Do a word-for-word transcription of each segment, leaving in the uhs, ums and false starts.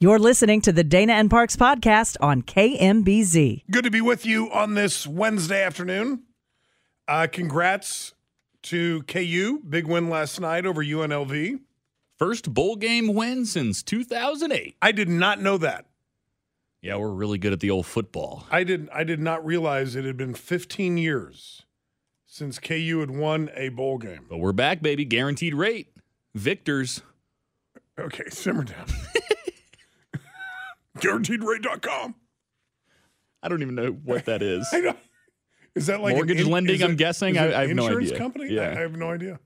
You're listening to the Dana and Parks podcast on K M B Z. Good to be with you on this Wednesday afternoon. Uh, congrats to K U. Big win last night over U N L V. First bowl game win since two thousand eight. I did not know that. Yeah, we're really good at the old football. I did, I did not realize it had been fifteen years since K U had won a bowl game. But we're back, baby. Guaranteed rate. Victors. Okay, simmer down. Guaranteed Rate dot com. I don't even know what that is. I know. Is that like mortgage in, lending? I'm it, guessing. I, I have no idea. Insurance company? Yeah. I, I have no idea.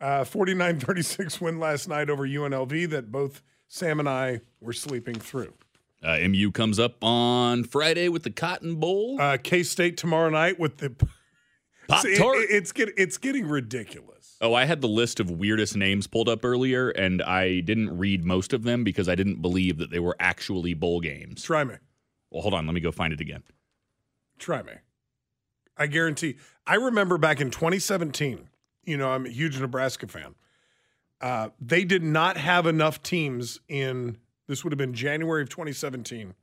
Uh, forty-nine thirty-six win last night over U N L V that both Sam and I were sleeping through. Uh, M U comes up on Friday with the Cotton Bowl. Uh, K-State tomorrow night with the Pop-Tart. So it, it, it's, get, it's getting ridiculous. Oh, I had the list of weirdest names pulled up earlier, and I didn't read most of them because I didn't believe that they were actually bowl games. Try me. Well, hold on. Let me go find it again. Try me. I guarantee. I remember back in twenty seventeen, you know, I'm a huge Nebraska fan. Uh, they did not have enough teams in, this would have been January of twenty seventeen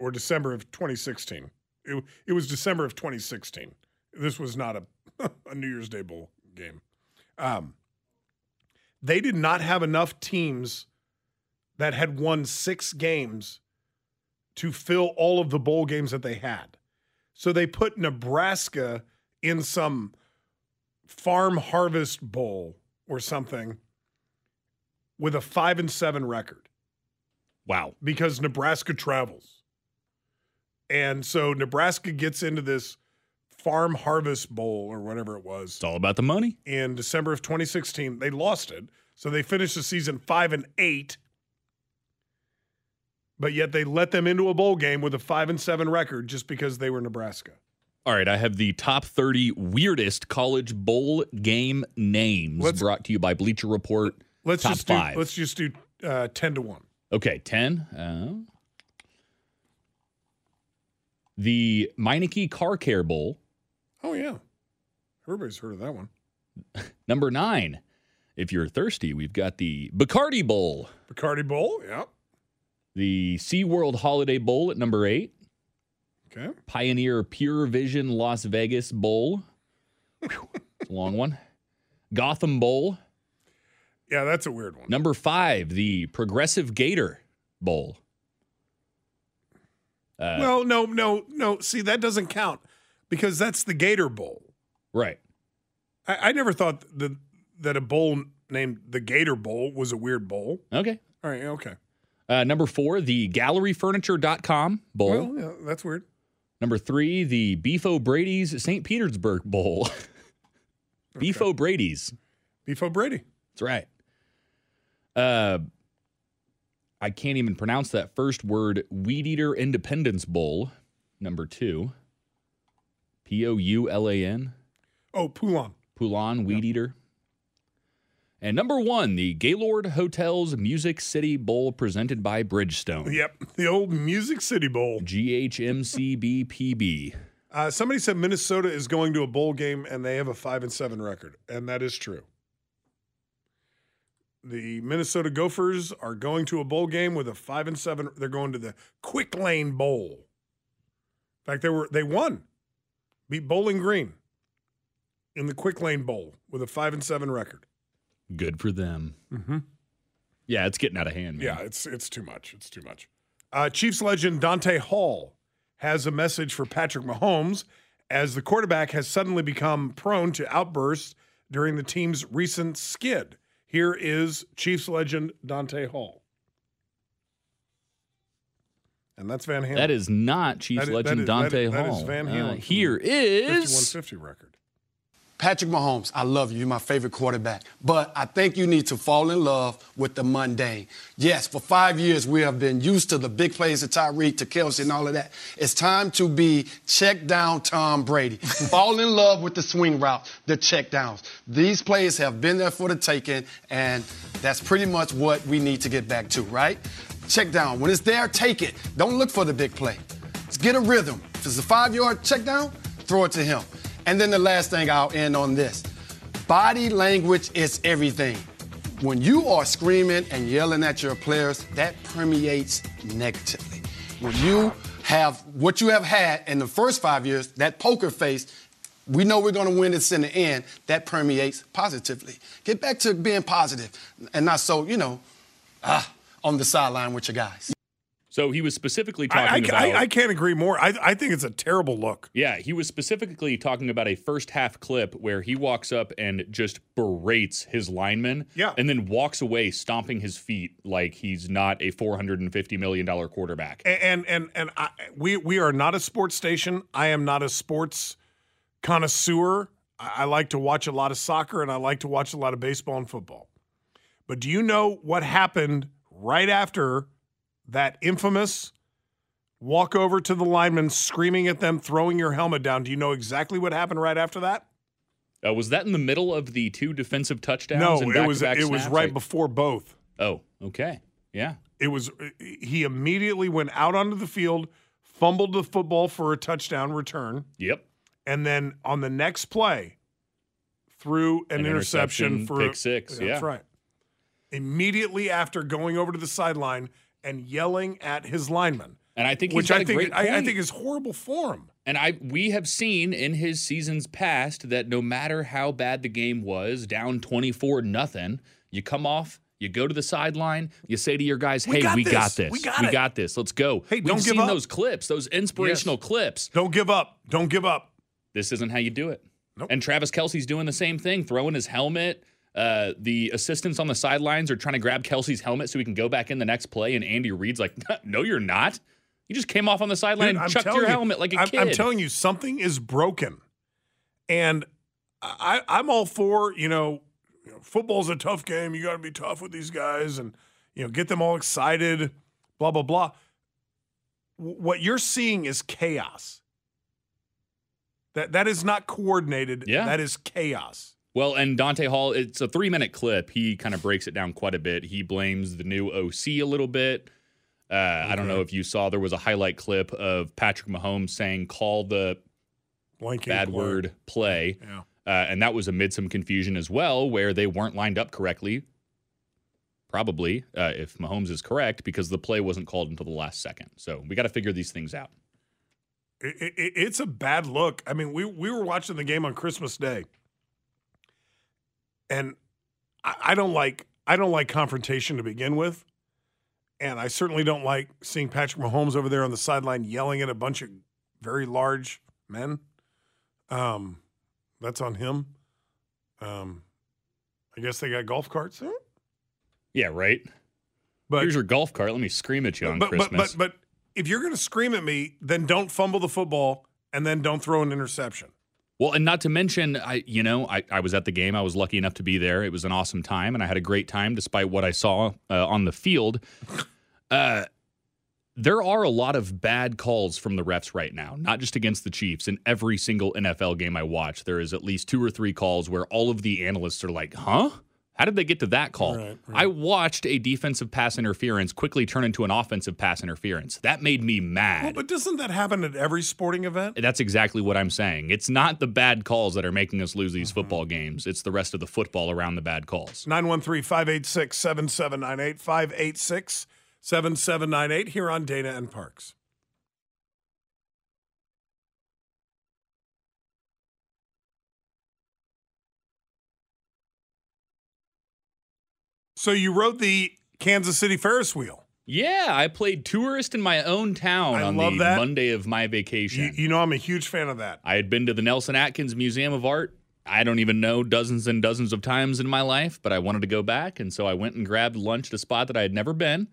or December of twenty sixteen. It, it was December of twenty sixteen. This was not a, a New Year's Day bowl game. Um, they did not have enough teams that had won six games to fill all of the bowl games that they had. So they put Nebraska in some farm harvest bowl or something with a five and seven record. Wow. Because Nebraska travels. And so Nebraska gets into this Farm Harvest Bowl or whatever it was. It's all about the money. In December of twenty sixteen, they lost it. So they finished the season five and eight. But yet they let them into a bowl game with a five and seven record just because they were Nebraska. All right, I have the top thirty weirdest college bowl game names let's, brought to you by Bleacher Report. Let's top just do, five. Let's just do uh, ten to one. Okay, ten. Uh, the Meineke Car Care Bowl. Oh, yeah. Everybody's heard of that one. Number nine, if you're thirsty, we've got the Bacardi Bowl. Bacardi Bowl, yeah. The SeaWorld Holiday Bowl at number eight. Okay. Pioneer Pure Vision Las Vegas Bowl. Whew, it's a long one. Gotham Bowl. Yeah, that's a weird one. Number five, the Progressive Gator Bowl. Uh, well, no, no, no. See, that doesn't count. Because that's the Gator Bowl. Right. I, I never thought the, that a bowl named the Gator Bowl was a weird bowl. Okay. All right, okay. Uh, number four, the gallery furniture dot com bowl. Well, yeah, that's weird. Number three, the Beef O'Brady's Saint Petersburg Bowl. Okay. Beef O'Brady's. Beef O'Brady. That's right. Uh, I can't even pronounce that first word. Weed Eater Independence Bowl, number two. P O U L A N. Oh, Poulon. Poulon, Weed yep. Eater. And number one, the Gaylord Hotels Music City Bowl presented by Bridgestone. Yep, the old Music City Bowl. G H M C B P B. Uh, somebody said Minnesota is going to a bowl game and they have a five and seven record, and that is true. The Minnesota Gophers are going to a bowl game with a five and seven. They're going to the Quick Lane Bowl. In fact, they were they won. Beat Bowling Green in the Quick Lane Bowl with a five and seven record. Good for them. Mm-hmm. Yeah, it's getting out of hand, man. Yeah, it's it's too much. It's too much. Uh, Chiefs legend Dante Hall has a message for Patrick Mahomes, as the quarterback has suddenly become prone to outbursts during the team's recent skid. Here is Chiefs legend Dante Hall. And that's Van Halen. That is not Chiefs that is, legend that is, Dante that is, Hall. That is Van Halen. Uh, here is... fifty-one fifty record. Patrick Mahomes, I love you. You're my favorite quarterback. But I think you need to fall in love with the mundane. Yes, for five years we have been used to the big plays to Tyreek, to Kelce, and all of that. It's time to be check down Tom Brady. Fall in love with the swing route, the check downs. These plays have been there for the taking, and that's pretty much what we need to get back to, right? Check down. When it's there, take it. Don't look for the big play. Let's get a rhythm. If it's a five-yard check down, throw it to him. And then the last thing I'll end on this. Body language is everything. When you are screaming and yelling at your players, that permeates negatively. When you have what you have had in the first five years, that poker face, we know we're going to win this in the end, that permeates positively. Get back to being positive and not so, you know, ah, on the sideline with your guys. So he was specifically talking I, I, about... I, I can't agree more. I, I think it's a terrible look. Yeah, he was specifically talking about a first half clip where he walks up and just berates his lineman yeah. and then walks away stomping his feet like he's not a four hundred fifty million dollars quarterback. And and and I, we, we are not a sports station. I am not a sports connoisseur. I, I like to watch a lot of soccer, and I like to watch a lot of baseball and football. But do you know what happened right after... that infamous walk over to the linemen, screaming at them, throwing your helmet down? Do you know exactly what happened right after that? Uh, was that in the middle of the two defensive touchdowns? No, and it was it snaps? was right, right before both. Oh, okay, yeah. It was. He immediately went out onto the field, fumbled the football for a touchdown return. Yep. And then on the next play, threw an, an interception, interception for pick six. Yeah, that's right. Immediately after going over to the sideline and yelling at his lineman, and I think he's which got I a think great I, I think is horrible form. And I we have seen in his seasons past that no matter how bad the game was, down twenty-four nothing, you come off, you go to the sideline, you say to your guys, "Hey, we got this, we got this, we got this. Let's go." Hey, don't give up. We've seen those clips, those inspirational yes. clips. Don't give up. Don't give up. This isn't how you do it. Nope. And Travis Kelce's doing the same thing, throwing his helmet. Uh, the assistants on the sidelines are trying to grab Kelce's helmet so he can go back in the next play, and Andy Reid's like, no, you're not. You just came off on the sideline Dude, and chucked your you, helmet like a I'm, kid. I'm telling you, something is broken. And I, I'm all for, you know, you know, football's a tough game. You got to be tough with these guys and, you know, get them all excited, blah, blah, blah. W- what you're seeing is chaos. That That is not coordinated. Yeah. That is chaos. Well, and Dante Hall, it's a three-minute clip. He kind of breaks it down quite a bit. He blames the new O C a little bit. Uh, okay. I don't know if you saw, there was a highlight clip of Patrick Mahomes saying, call the bad word play. Yeah. Uh, and that was amid some confusion as well, where they weren't lined up correctly, probably, uh, if Mahomes is correct, because the play wasn't called until the last second. So we got to figure these things out. It, it, it's a bad look. I mean, we, we were watching the game on Christmas Day. And I don't like I don't like confrontation to begin with, and I certainly don't like seeing Patrick Mahomes over there on the sideline yelling at a bunch of very large men. Um, that's on him. Um, I guess they got golf carts. Huh? Yeah, right. But here's your golf cart. Let me scream at you on but, Christmas. But, but but if you're going to scream at me, then don't fumble the football and then don't throw an interception. Well, and not to mention, I you know, I, I was at the game. I was lucky enough to be there. It was an awesome time, and I had a great time despite what I saw uh, on the field. Uh, there are a lot of bad calls from the refs right now, not just against the Chiefs. In every single N F L game I watch, there is at least two or three calls where all of the analysts are like, huh? How did they get to that call? Right, right. I watched a defensive pass interference quickly turn into an offensive pass interference. That made me mad. Well, but doesn't that happen at every sporting event? That's exactly what I'm saying. It's not the bad calls that are making us lose these mm-hmm. football games. It's the rest of the football around the bad calls. nine one three, five eight six, seven seven nine eight, five eight six, seven seven nine eight here on Dana and Parks. So you rode the Kansas City Ferris wheel. Yeah, I played Tourist in my own town I on love the that. Monday of my vacation. You, you know, I'm a huge fan of that. I had been to the Nelson Atkins Museum of Art, I don't even know, dozens and dozens of times in my life, but I wanted to go back, and so I went and grabbed lunch at a spot that I had never been.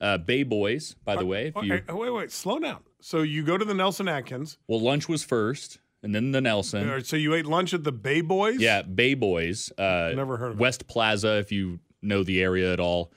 Uh, Bay Boys, by the way. If okay. you... Wait, wait, slow down. So you go to the Nelson Atkins. Well, lunch was first, and then the Nelson. So you ate lunch at the Bay Boys? Yeah, Bay Boys. Uh, never heard of West it. Plaza, if you know the area at all.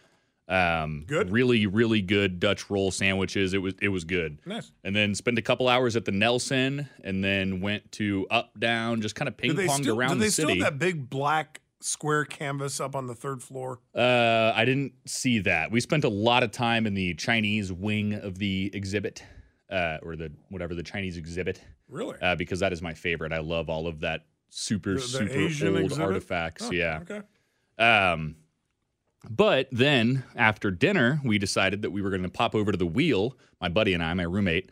Um, good. Really, really good Dutch roll sandwiches. It was it was good. Nice. And then spent a couple hours at the Nelson, and then went to up down, just kind of ping ponged around the city. Do they still have that big black square canvas up on the third floor? Uh, I didn't see that. We spent a lot of time in the Chinese wing of the exhibit, uh, or the whatever the Chinese exhibit. Really? Uh, because that is my favorite. I love all of that super the, the super Asian old exhibit? artifacts. Oh, yeah. Okay. Um. But then after dinner, we decided that we were going to pop over to the wheel, my buddy and I, my roommate,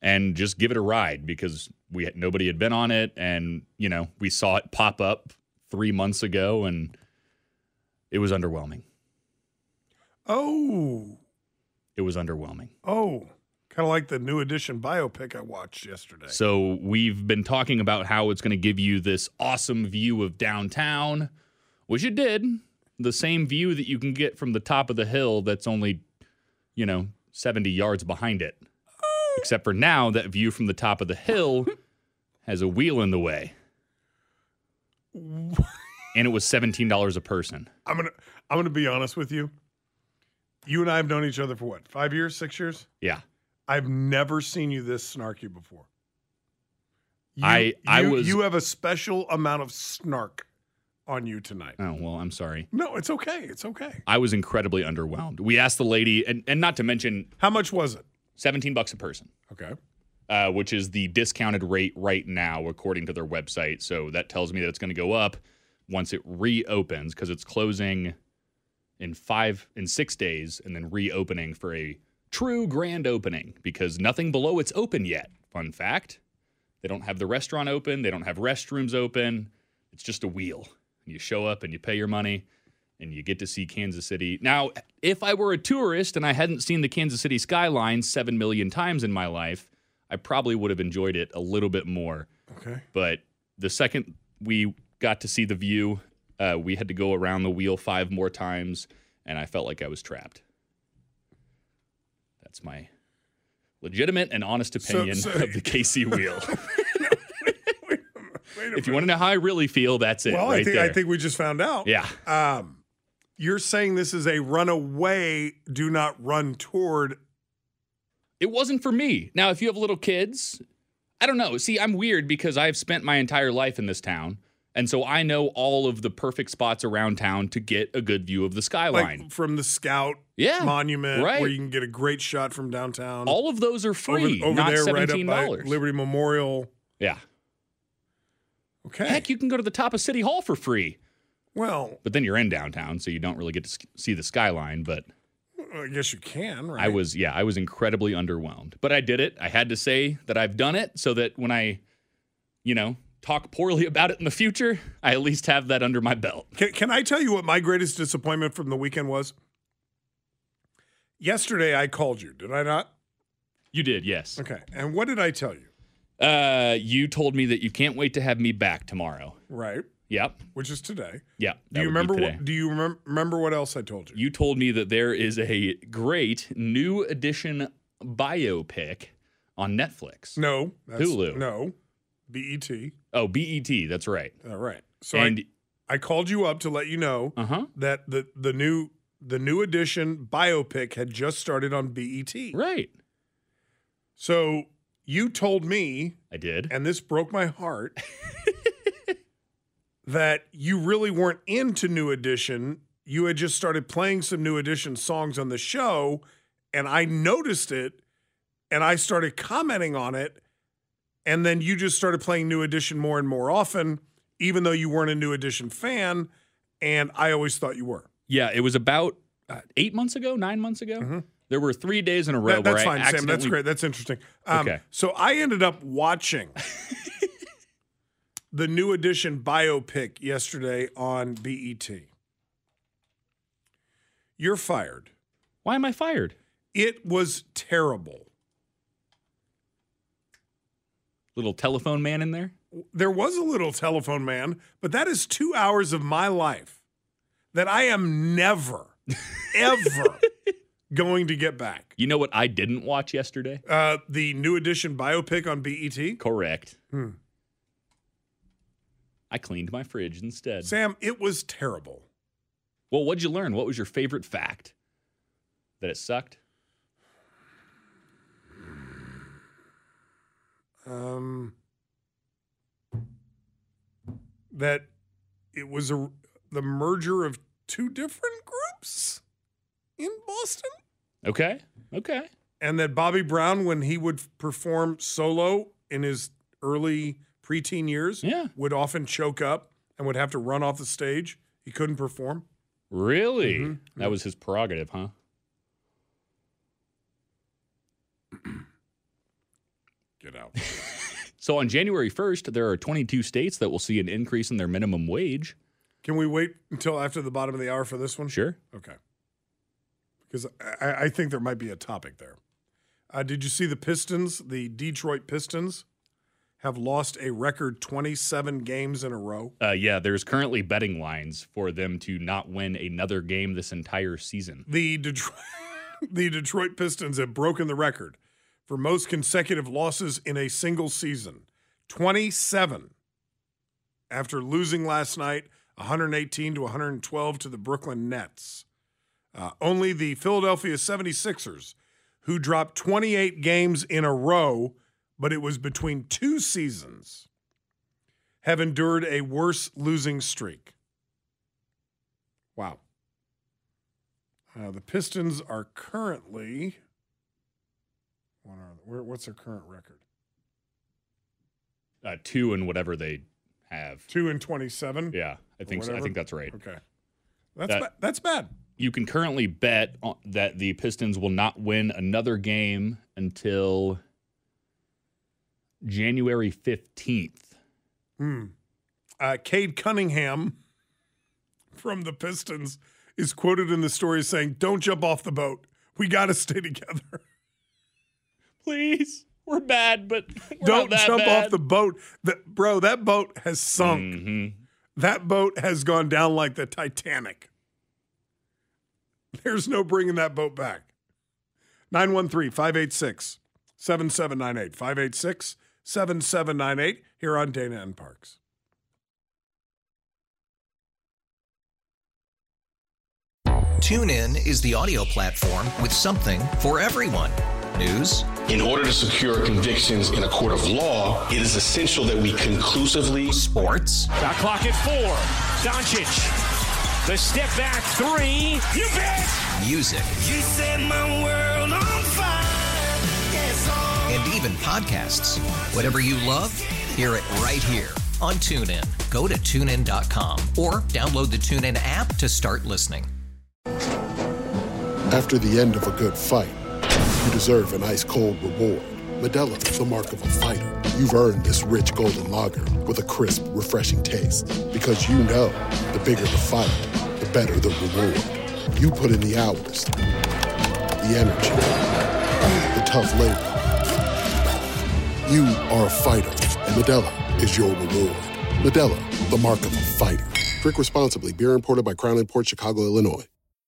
and just give it a ride because we had, nobody had been on it. And, you know, we saw it pop up three months ago, and it was underwhelming. Oh. It was underwhelming. Oh, kind of like the New Edition biopic I watched yesterday. So we've been talking about how it's going to give you this awesome view of downtown, which it did. The same view that you can get from the top of the hill that's only, you know, seventy yards behind it. Except for now, that view from the top of the hill has a wheel in the way. And it was seventeen dollars a person. I'm going to I'm going to be honest with you. You and I have known each other for what? Five years, six years? Yeah. I've never seen you this snarky before. You, I you, I was you have a special amount of snark on you tonight. Oh, well, I'm sorry. No, it's okay. It's okay. I was incredibly underwhelmed. We asked the lady, and, and not to mention... How much was it? seventeen bucks a person. Okay. Uh, which is the discounted rate right now, according to their website. So that tells me that it's going to go up once it reopens, because it's closing in five, in six days, and then reopening for a true grand opening, because nothing below it's open yet. Fun fact. They don't have the restaurant open. They don't have restrooms open. It's just a wheel. You show up and you pay your money and you get to see Kansas City. Now, if I were a tourist and I hadn't seen the Kansas City skyline seven million times in my life, I probably would have enjoyed it a little bit more. Okay. But the second we got to see the view, uh, we had to go around the wheel five more times, and I felt like I was trapped. That's my legitimate and honest opinion so, so, of the K C wheel. If you want to know how I really feel, that's it. Well, right I, think, there. I think we just found out. Yeah. Um, you're saying this is a run away, do not run toward. It wasn't for me. Now, if you have little kids, I don't know. See, I'm weird because I've spent my entire life in this town. And so I know all of the perfect spots around town to get a good view of the skyline. Like from the Scout yeah, Monument, right. where you can get a great shot from downtown. All of those are free, over, over not there, seventeen dollars. Right up by Liberty Memorial. Yeah. Okay. Heck, you can go to the top of City Hall for free. Well, but then you're in downtown, so you don't really get to see the skyline. But I guess you can, right? I was, yeah, I was incredibly underwhelmed, but I did it. I had to say that I've done it, so that when I, you know, talk poorly about it in the future, I at least have that under my belt. Can, can I tell you what my greatest disappointment from the weekend was? Yesterday, I called you, did I not? You did, yes. Okay, and what did I tell you? Uh, you told me that you can't wait to have me back tomorrow. Right. Yep. Which is today. Yeah. Do you remember what, do you remem- remember what else I told you? You told me that there is a great New Edition biopic on Netflix. No. That's, Hulu. No. B E T. Oh, B E T. That's right. All right. So and, I, I called you up to let you know uh-huh. that the, the new the New Edition biopic had just started on B E T. Right. So... You told me, I did, and this broke my heart, that you really weren't into New Edition. You had just started playing some New Edition songs on the show, and I noticed it, and I started commenting on it, and then you just started playing New Edition more and more often, even though you weren't a New Edition fan, and I always thought you were. Yeah, it was about uh, eight months ago, nine months ago. Mm-hmm. There were three days in a row that, where I fine, accidentally... That's fine, Sam. That's great. That's interesting. Um, okay. So I ended up watching the New Edition biopic yesterday on B E T. You're fired. Why am I fired? It was terrible. Little telephone man in there? There was a little telephone man, but that is two hours of my life that I am never, ever going to get back. You know what I didn't watch yesterday? Uh, the New Edition biopic on B E T? Correct. Hmm. I cleaned my fridge instead. Sam, it was terrible. Well, what'd you learn? What was your favorite fact? That it sucked? Um, that it was a, the merger of two different groups in Boston. Okay, okay. And that Bobby Brown, when he would perform solo in his early preteen years, yeah. would often choke up and would have to run off the stage. He couldn't perform. Really? Mm-hmm. That was his prerogative, huh? Get out. So on January first, there are twenty-two states that will see an increase in their minimum wage. Can we wait until after the bottom of the hour for this one? Sure. Okay. Because I, I think there might be a topic there. Uh, did you see the Pistons, the Detroit Pistons, have lost a record twenty-seven games in a row? Uh, yeah, there's currently betting lines for them to not win another game this entire season. The Detroit, the Detroit Pistons have broken the record for most consecutive losses in a single season, twenty-seven, after losing last night one eighteen to one twelve to the Brooklyn Nets. Uh, only the Philadelphia seventy-sixers, who dropped twenty-eight games in a row, but it was between two seasons, have endured a worse losing streak. Wow. Uh, the Pistons are currently... What are they? Where, what's their current record? Uh, two and whatever they have. Two and twenty-seven. Yeah, I think so. I think that's right. Okay, that's that, ba- that's bad. You can currently bet on, that the Pistons will not win another game until January fifteenth. Hmm. Uh, Cade Cunningham from the Pistons is quoted in the story saying, "Don't jump off the boat. We got to stay together." Please, we're bad, but we're don't not that jump bad. Off the boat, the, bro. That boat has sunk. Mm-hmm. That boat has gone down like the Titanic. There's no bringing that boat back. nine one three, five eight six, seven seven nine eight. five eight six, seven seven nine eight here on Dana and Parks. TuneIn is the audio platform with something for everyone. News. In order to secure convictions in a court of law, it is essential that we conclusively. Sports. Got clock at four. Doncic. The step back three. You bet. Music. You set my world on fire. Yes, oh. And even podcasts. Whatever you love, hear it right here on TuneIn. Go to tune in dot com or download the TuneIn app to start listening. After the end of a good fight, you deserve an ice-cold reward. Modelo is the mark of a fighter. You've earned this rich golden lager with a crisp, refreshing taste. Because you know, the bigger the fight, the better the reward. You put in the hours, the energy, the tough labor. You are a fighter, and Modelo is your reward. Modelo, the mark of a fighter. Drink responsibly. Beer imported by Crown Imports, Chicago, Illinois.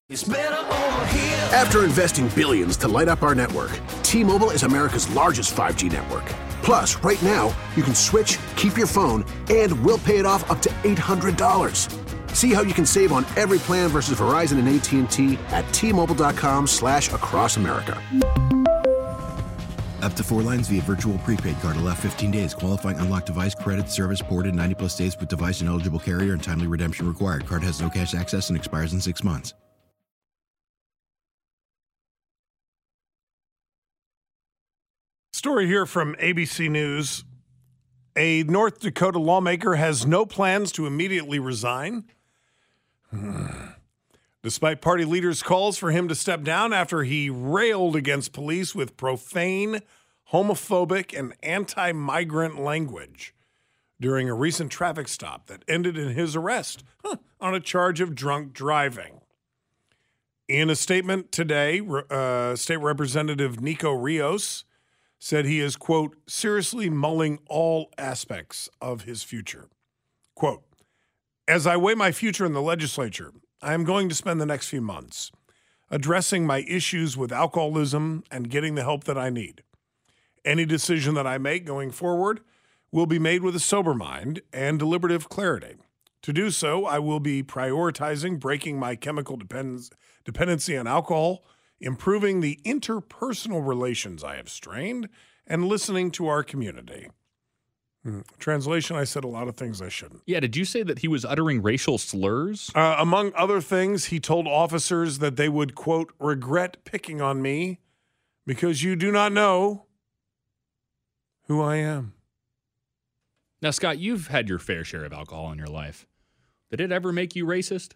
It's better over here. After investing billions to light up our network, T-Mobile is America's largest five G network. Plus, right now, you can switch, keep your phone, and we'll pay it off up to eight hundred dollars. See how you can save on every plan versus Verizon and A T and T at T Mobile dot com slash across America. Up to four lines via virtual prepaid card. Allow fifteen days. Qualifying unlocked device credit service ported ninety plus days with device and eligible carrier and timely redemption required. Card has no cash access and expires in six months. Story here from A B C News. A North Dakota lawmaker has no plans to immediately resign, despite party leaders' calls for him to step down after he railed against police with profane, homophobic, and anti-migrant language during a recent traffic stop that ended in his arrest huh, on a charge of drunk driving. In a statement today, uh, State Representative Nico Rios said he is, quote, seriously mulling all aspects of his future. Quote, as I weigh my future in the legislature, I am going to spend the next few months addressing my issues with alcoholism and getting the help that I need. Any decision that I make going forward will be made with a sober mind and deliberative clarity. To do so, I will be prioritizing breaking my chemical dependence, dependency on alcohol, improving the interpersonal relations I have strained, and listening to our community. Hmm. Translation, I said a lot of things I shouldn't. Yeah, did you say that he was uttering racial slurs? Uh, among other things, he told officers that they would, quote, regret picking on me because you do not know who I am. Now, Scott, you've had your fair share of alcohol in your life. Did it ever make you racist?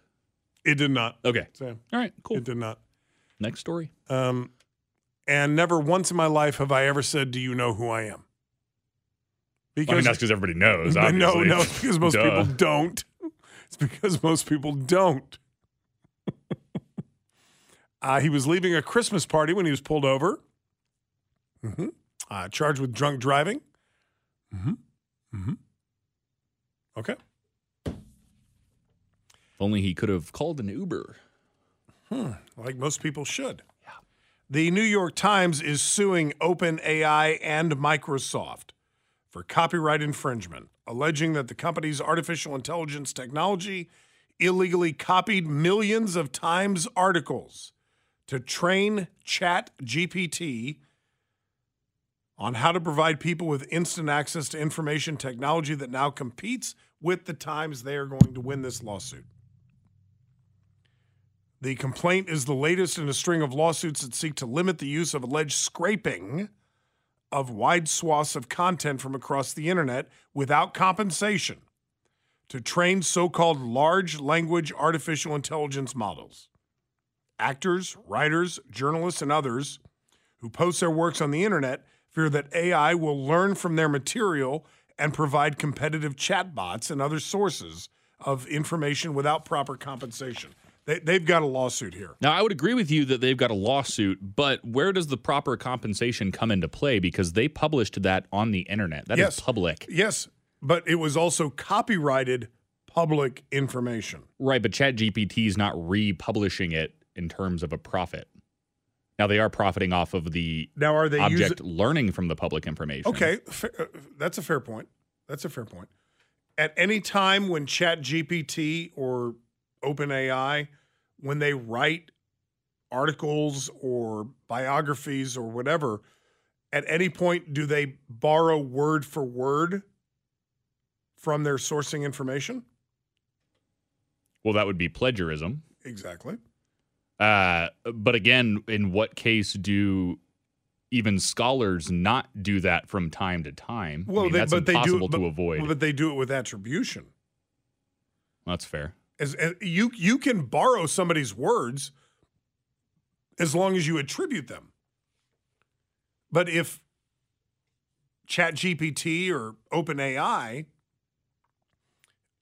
It did not. Okay. Sam. All right, cool. It did not. Next story. Um, and never once in my life have I ever said, do you know who I am? Because, well, I mean, that's because everybody knows, obviously. No, no, it's because most Duh. people don't. It's because most people don't. uh, he was leaving a Christmas party when he was pulled over. Mm-hmm. Uh, charged with drunk driving. Mm-hmm. Mm-hmm. Okay. If only he could have called an Uber. Hmm. Like most people should. Yeah. The New York Times is suing OpenAI and Microsoft for copyright infringement, alleging that the company's artificial intelligence technology illegally copied millions of Times articles to train ChatGPT on how to provide people with instant access to information technology that now competes with the Times. They are going to win this lawsuit. The complaint is the latest in a string of lawsuits that seek to limit the use of alleged scraping of wide swaths of content from across the internet without compensation to train so-called large language artificial intelligence models. Actors, writers, journalists, and others who post their works on the internet fear that A I will learn from their material and provide competitive chatbots and other sources of information without proper compensation. They, they've got a lawsuit here. Now, I would agree with you that they've got a lawsuit, but where does the proper compensation come into play? Because they published that on the internet. That yes. is public. Yes, but it was also copyrighted public information. Right, but ChatGPT is not republishing it in terms of a profit. Now, they are profiting off of the now, are they object using... learning from the public information. Okay, that's a fair point. That's a fair point. At any time when ChatGPT or OpenAI, when they write articles or biographies or whatever, at any point do they borrow word for word from their sourcing information? Well, that would be plagiarism. Exactly. Uh, but again, in what case do even scholars not do that from time to time? Well, I mean, they, that's but impossible they do it, but, to avoid. But they do it with attribution. That's fair. As, as you you can borrow somebody's words as long as you attribute them. But if ChatGPT or OpenAI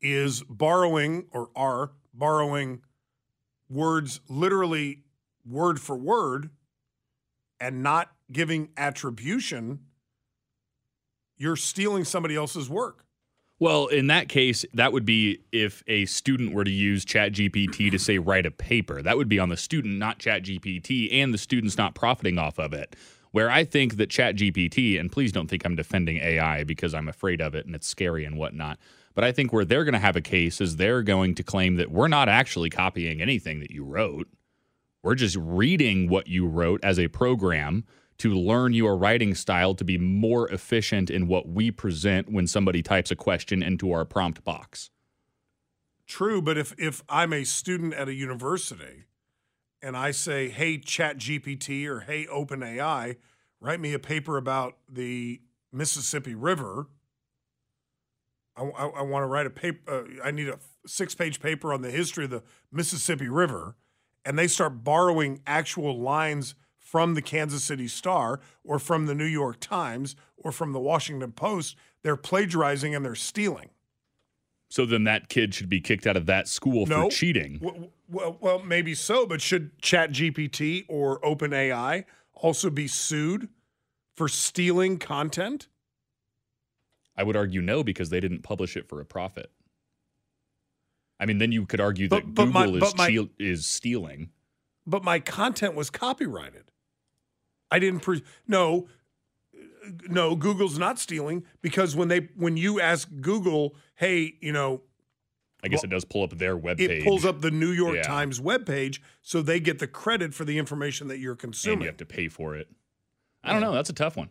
is borrowing or are borrowing words literally word for word and not giving attribution, you're stealing somebody else's work. Well, in that case, that would be if a student were to use ChatGPT to, say, write a paper. That would be on the student, not ChatGPT, and the student's not profiting off of it. Where I think that ChatGPT, and please don't think I'm defending A I because I'm afraid of it and it's scary and whatnot, but I think where they're going to have a case is they're going to claim that we're not actually copying anything that you wrote. We're just reading what you wrote as a program to learn your writing style to be more efficient in what we present when somebody types a question into our prompt box. True, but if, if I'm a student at a university and I say, hey, ChatGPT or hey, OpenAI, write me a paper about the Mississippi River. I, I, I want to write a paper. Uh, I need a six-page paper on the history of the Mississippi River. And they start borrowing actual lines from the Kansas City Star or from the New York Times or from the Washington Post. They're plagiarizing and they're stealing. So then that kid should be kicked out of that school no. for cheating. Well, well, well, maybe so, but should ChatGPT or OpenAI also be sued for stealing content? I would argue no, because they didn't publish it for a profit. I mean, then you could argue but, that but Google my, is, my, cheel- is stealing. But my content was copyrighted. I didn't pre- no, no, Google's not stealing, because when they when you ask Google, hey, you know, I guess well, it does pull up their webpage. It pulls up the New York yeah. Times webpage, so they get the credit for the information that you're consuming. And you have to pay for it. I don't know. That's a tough one.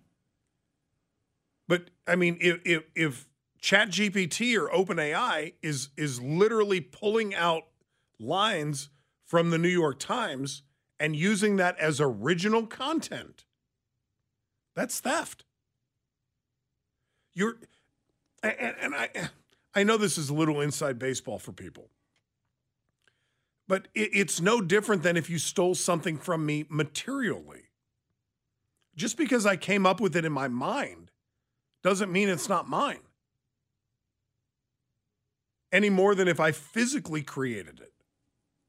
But I mean, if if, if ChatGPT or OpenAI is is literally pulling out lines from the New York Times and using that as original content, that's theft. You're, and, and I, I know this is a little inside baseball for people, but it, it's no different than if you stole something from me materially. Just because I came up with it in my mind doesn't mean it's not mine. Any more than if I physically created it.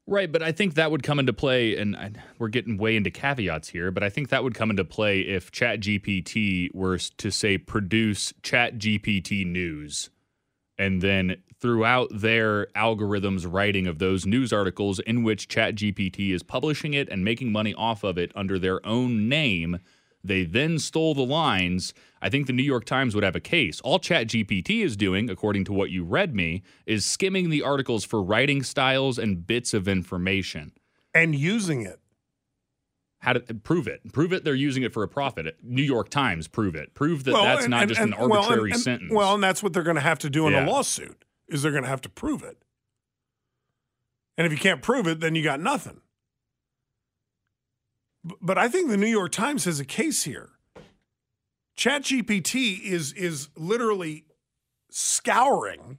Right, but I think that would come into play, and I, we're getting way into caveats here, but I think that would come into play if ChatGPT were to, say, produce ChatGPT news, and then throughout their algorithms writing of those news articles in which ChatGPT is publishing it and making money off of it under their own name, they then stole the lines. I think the New York Times would have a case. All ChatGPT is doing, according to what you read me, is skimming the articles for writing styles and bits of information. And using it. How to prove it. Prove it they're using it for a profit. New York Times, prove it. Prove that well, that's and, not and, just and, an arbitrary well, and, and, sentence. Well, and that's what they're going to have to do in yeah. a lawsuit, is they're going to have to prove it. And if you can't prove it, then you got nothing. But I think the New York Times has a case here. ChatGPT is is literally scouring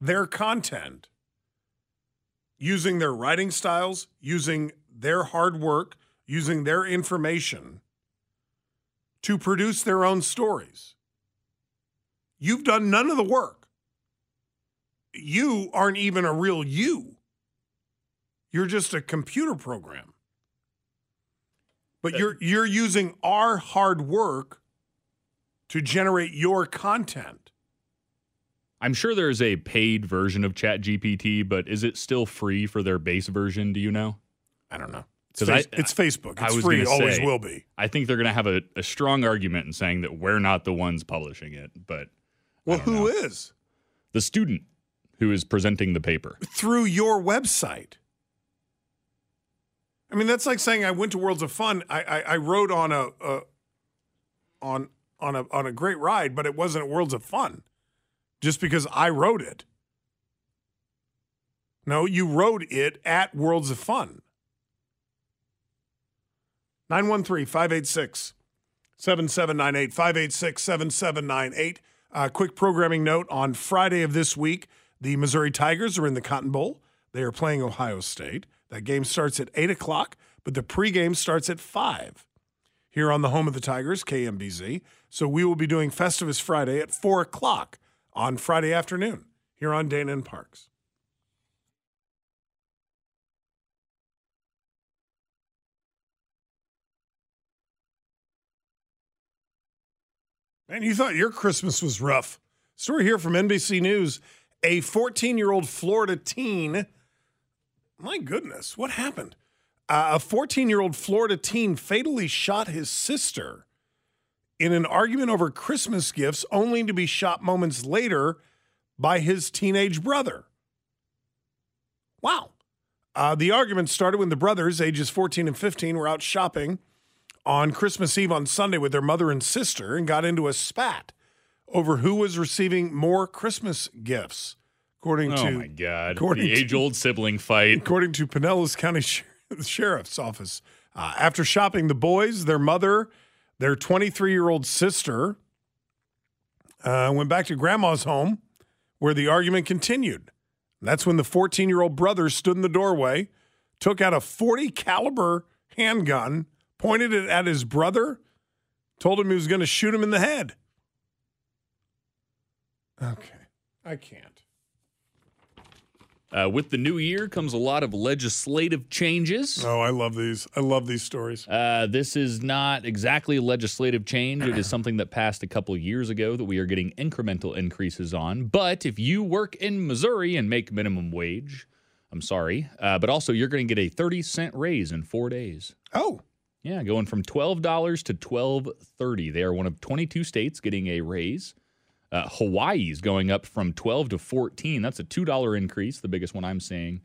their content, using their writing styles, using their hard work, using their information to produce their own stories. You've done none of the work. You aren't even a real you. You're just a computer program. But you're you're using our hard work to generate your content. I'm sure there is a paid version of ChatGPT, but is it still free for their base version? Do you know? I don't know. It's, face, I, it's Facebook. It's I was free. Say, always will be. I think they're going to have a, a strong argument in saying that we're not the ones publishing it. But well, who know. is? The student who is presenting the paper through your website. I mean, that's like saying I went to Worlds of Fun. I, I, I rode on a, a on on a on a great ride, but it wasn't at Worlds of Fun, just because I rode it. No, you rode it at Worlds of Fun. nine one three, five eight six, seven seven nine eight, five eight six, seven seven nine eight. Uh, quick programming note: on Friday of this week, the Missouri Tigers are in the Cotton Bowl. They are playing Ohio State. That game starts at eight o'clock, but the pregame starts at five here on the home of the Tigers, K M B Z. So we will be doing Festivus Friday at four o'clock on Friday afternoon here on Dana and Parks. Man, you thought your Christmas was rough. Story here from N B C News. A fourteen-year-old Florida teen... My goodness, what happened? Uh, a fourteen-year-old Florida teen fatally shot his sister in an argument over Christmas gifts, only to be shot moments later by his teenage brother. Wow. Uh, the argument started when the brothers, ages fourteen and fifteen, were out shopping on Christmas Eve on Sunday with their mother and sister and got into a spat over who was receiving more Christmas gifts. According oh to, my God, the age-old sibling fight. According to Pinellas County Sher- Sheriff's Office, uh, after shopping, the boys, their mother, their twenty-three-year-old sister, uh, went back to Grandma's home, where the argument continued. And that's when the fourteen-year-old brother stood in the doorway, took out a forty caliber handgun, pointed it at his brother, told him he was going to shoot him in the head. Okay, I can't. Uh, with the new year comes a lot of legislative changes. Oh, I love these. I love these stories. Uh, this is not exactly a legislative change. It is something that passed a couple years ago that we are getting incremental increases on. But if you work in Missouri and make minimum wage, I'm sorry, uh, but also you're going to get a thirty cent raise in four days. Oh. Yeah, going from twelve dollars to twelve thirty. They are one of twenty-two states getting a raise. Uh, Hawaii's going up from twelve to fourteen. That's a two dollar increase, the biggest one I'm seeing.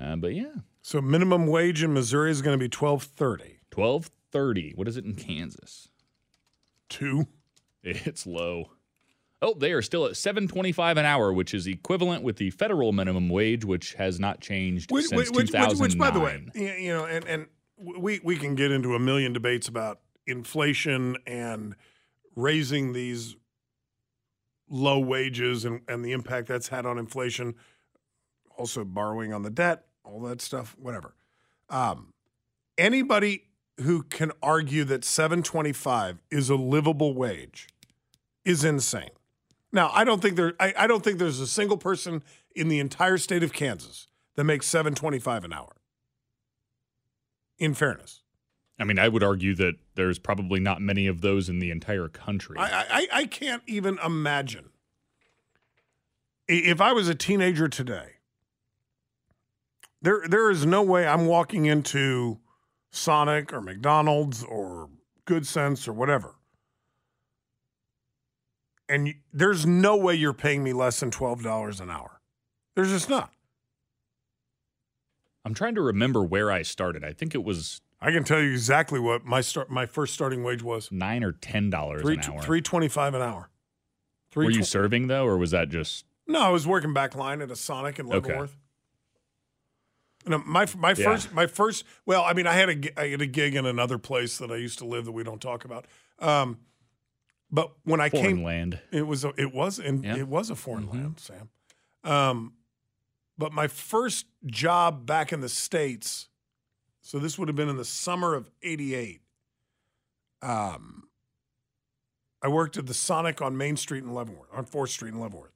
Uh, but yeah. So minimum wage in Missouri is going to be twelve thirty. twelve thirty. What is it in Kansas? Two. It's low. Oh, they are still at seven twenty-five an hour, which is equivalent with the federal minimum wage, which has not changed which, since which, two thousand nine. Which, which, by the way, you know, and and we we can get into a million debates about inflation and raising these low wages and, and the impact that's had on inflation, also borrowing on the debt, all that stuff, whatever. Um, anybody who can argue that seven twenty-five is a livable wage is insane. Now, I don't think there I, I don't think there's a single person in the entire state of Kansas that makes seven twenty-five an hour. In fairness. I mean, I would argue that there's probably not many of those in the entire country. I, I, I can't even imagine. If I was a teenager today, there there is no way I'm walking into Sonic or McDonald's or Good Sense or whatever, and you, there's no way you're paying me less than twelve dollars an hour. There's just not. I'm trying to remember where I started. I think it was... I can tell you exactly what my start, my first starting wage was. Nine or ten dollars an hour. Three twenty-five an hour. Were you serving though, or was that just? No, I was working back line at a Sonic in Leavenworth. Okay. No, my my yeah. first my first. Well, I mean, I had a I had a gig in another place that I used to live that we don't talk about. Um, but when I foreign came, land. It was a, it was and yeah. it was a foreign mm-hmm. land, Sam. Um, but my first job back in the States. So this would have been in the summer of eighty-eight. Um, I worked at the Sonic on Main Street in Leavenworth, on Fourth Street in Leavenworth,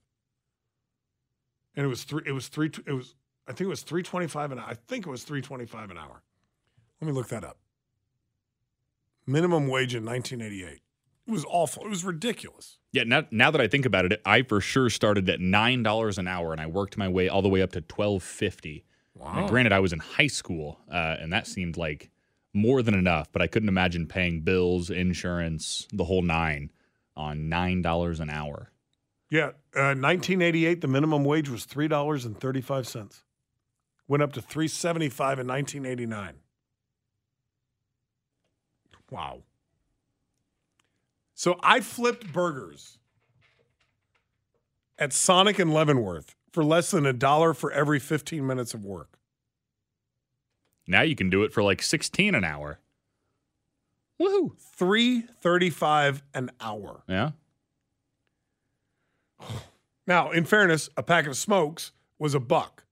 and it was three. It was three. It was. I think it was three twenty-five an hour. I think it was three twenty-five an hour. Let me look that up. Minimum wage in nineteen eighty-eight. It was awful. It was ridiculous. Yeah. Now, now that I think about it, I for sure started at nine dollars an hour, and I worked my way all the way up to twelve fifty. Wow. Now, granted, I was in high school, uh, and that seemed like more than enough, but I couldn't imagine paying bills, insurance, the whole nine on nine dollars an hour. Yeah. Uh, nineteen eighty-eight, the minimum wage was three dollars and thirty-five cents. Went up to three dollars and seventy-five cents in nineteen eighty-nine. Wow. So I flipped burgers at Sonic and Leavenworth for less than a dollar for every fifteen minutes of work. Now you can do it for like sixteen an hour. Woohoo! three thirty-five an hour. Yeah. Now, in fairness, a pack of smokes was a buck.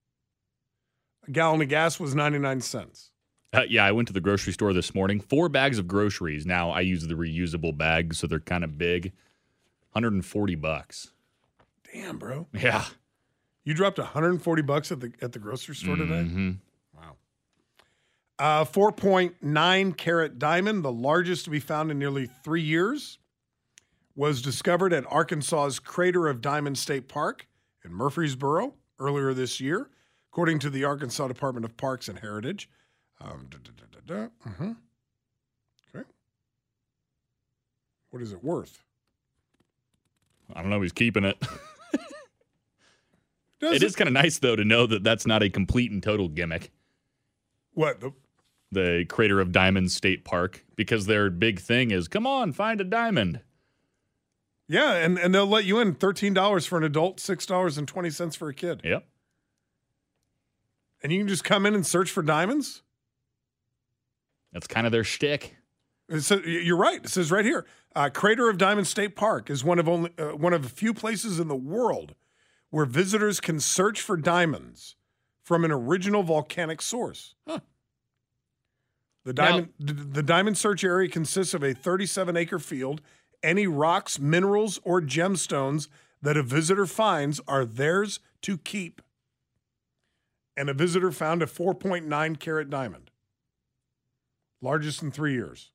A gallon of gas was ninety-nine cents. Uh, yeah, I went to the grocery store this morning. Four bags of groceries. Now, I use the reusable bags, so they're kind of big. one hundred forty bucks. Damn, bro. Yeah. You dropped one hundred forty bucks at the at the grocery store today? Mm-hmm. Wow. Uh, four point nine carat diamond, the largest to be found in nearly three years, was discovered at Arkansas's Crater of Diamonds State Park in Murfreesboro earlier this year, according to the Arkansas Department of Parks and Heritage. Um, da, da, da, da, da. Uh-huh. Okay. What is it worth? I don't know. He's keeping it. Does it, it is kind of nice, though, to know that that's not a complete and total gimmick. What? The, the Crater of Diamonds State Park, because their big thing is, come on, find a diamond. Yeah, and, and they'll let you in thirteen dollars for an adult, six dollars and twenty cents for a kid. Yep. And you can just come in and search for diamonds? That's kind of their shtick. So you're right. It says right here, uh, Crater of Diamonds State Park is one of only uh, one of a few places in the world where visitors can search for diamonds from an original volcanic source. Huh. The diamond now, d- the diamond search area consists of a thirty-seven acre field. Any rocks, minerals, or gemstones that a visitor finds are theirs to keep. and a visitor found a four point nine carat diamond. Largest in three years.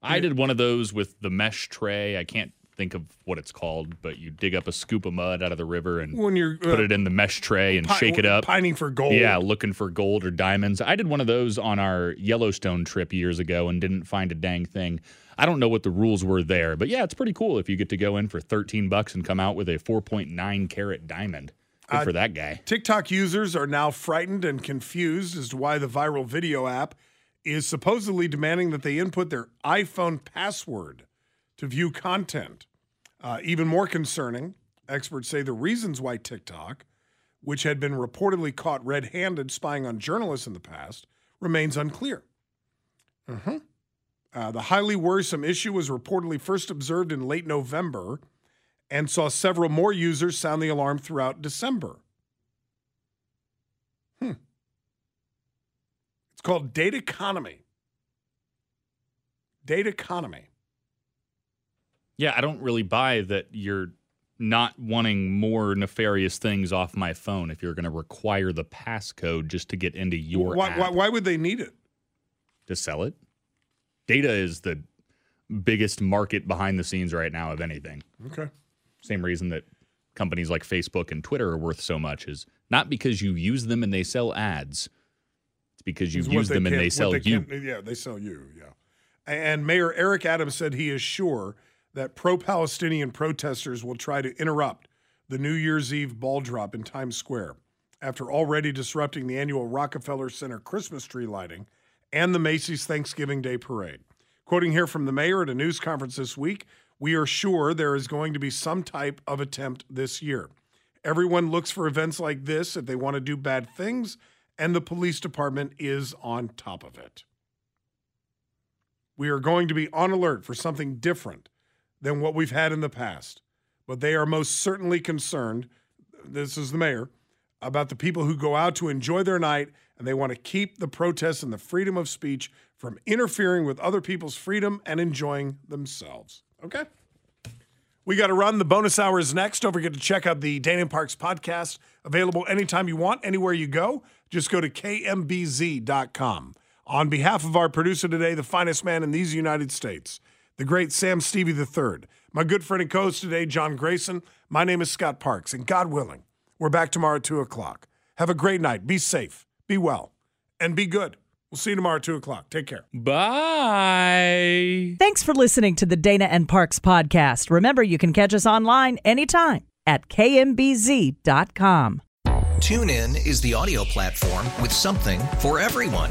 I did one of those with the mesh tray. I can't think of what it's called, but you dig up a scoop of mud out of the river and when you're, uh, put it in the mesh tray and pi- shake it up. Pining for gold. Yeah, looking for gold or diamonds. I did one of those on our Yellowstone trip years ago and didn't find a dang thing. I don't know what the rules were there, but yeah, it's pretty cool if you get to go in for thirteen bucks and come out with a four point nine carat diamond. Good uh, for that guy. TikTok users are now frightened and confused as to why the viral video app is supposedly demanding that they input their iPhone password to view content. Uh, even more concerning, experts say the reasons why TikTok, which had been reportedly caught red-handed spying on journalists in the past, remains unclear. Uh-huh. Uh, the highly worrisome issue was reportedly first observed in late November and saw several more users sound the alarm throughout December. Hmm. It's called data economy. Data economy. Yeah, I don't really buy that you're not wanting more nefarious things off my phone if you're going to require the passcode just to get into your why, app. Why, why would they need it? To sell it? Data is the biggest market behind the scenes right now of anything. Okay. Same reason that companies like Facebook and Twitter are worth so much is not because you use them and they sell ads. It's because you use them and they sell you. Yeah, they sell you, yeah. And Mayor Eric Adams said he is sure that pro-Palestinian protesters will try to interrupt the New Year's Eve ball drop in Times Square after already disrupting the annual Rockefeller Center Christmas tree lighting and the Macy's Thanksgiving Day Parade. Quoting here from the mayor at a news conference this week, we are sure there is going to be some type of attempt this year. Everyone looks for events like this if they want to do bad things, and the police department is on top of it. We are going to be on alert for something different than what we've had in the past, but they are most certainly concerned, this is the mayor, about the people who go out to enjoy their night, and they want to keep the protests and the freedom of speech from interfering with other people's freedom and enjoying themselves. Okay? We got to run. The bonus hour is next. Don't forget to check out the Dana and Parks podcast, available anytime you want, anywhere you go. Just go to K M B Z dot com. On behalf of our producer today, the finest man in these United States, the great Sam Stevie the third, my good friend and co-host today, John Grayson, my name is Scott Parks, and God willing, we're back tomorrow at two o'clock. Have a great night. Be safe. Be well. And be good. We'll see you tomorrow at two o'clock. Take care. Bye. Thanks for listening to the Dana and Parks podcast. Remember, you can catch us online anytime at K M B Z dot com. TuneIn is the audio platform with something for everyone.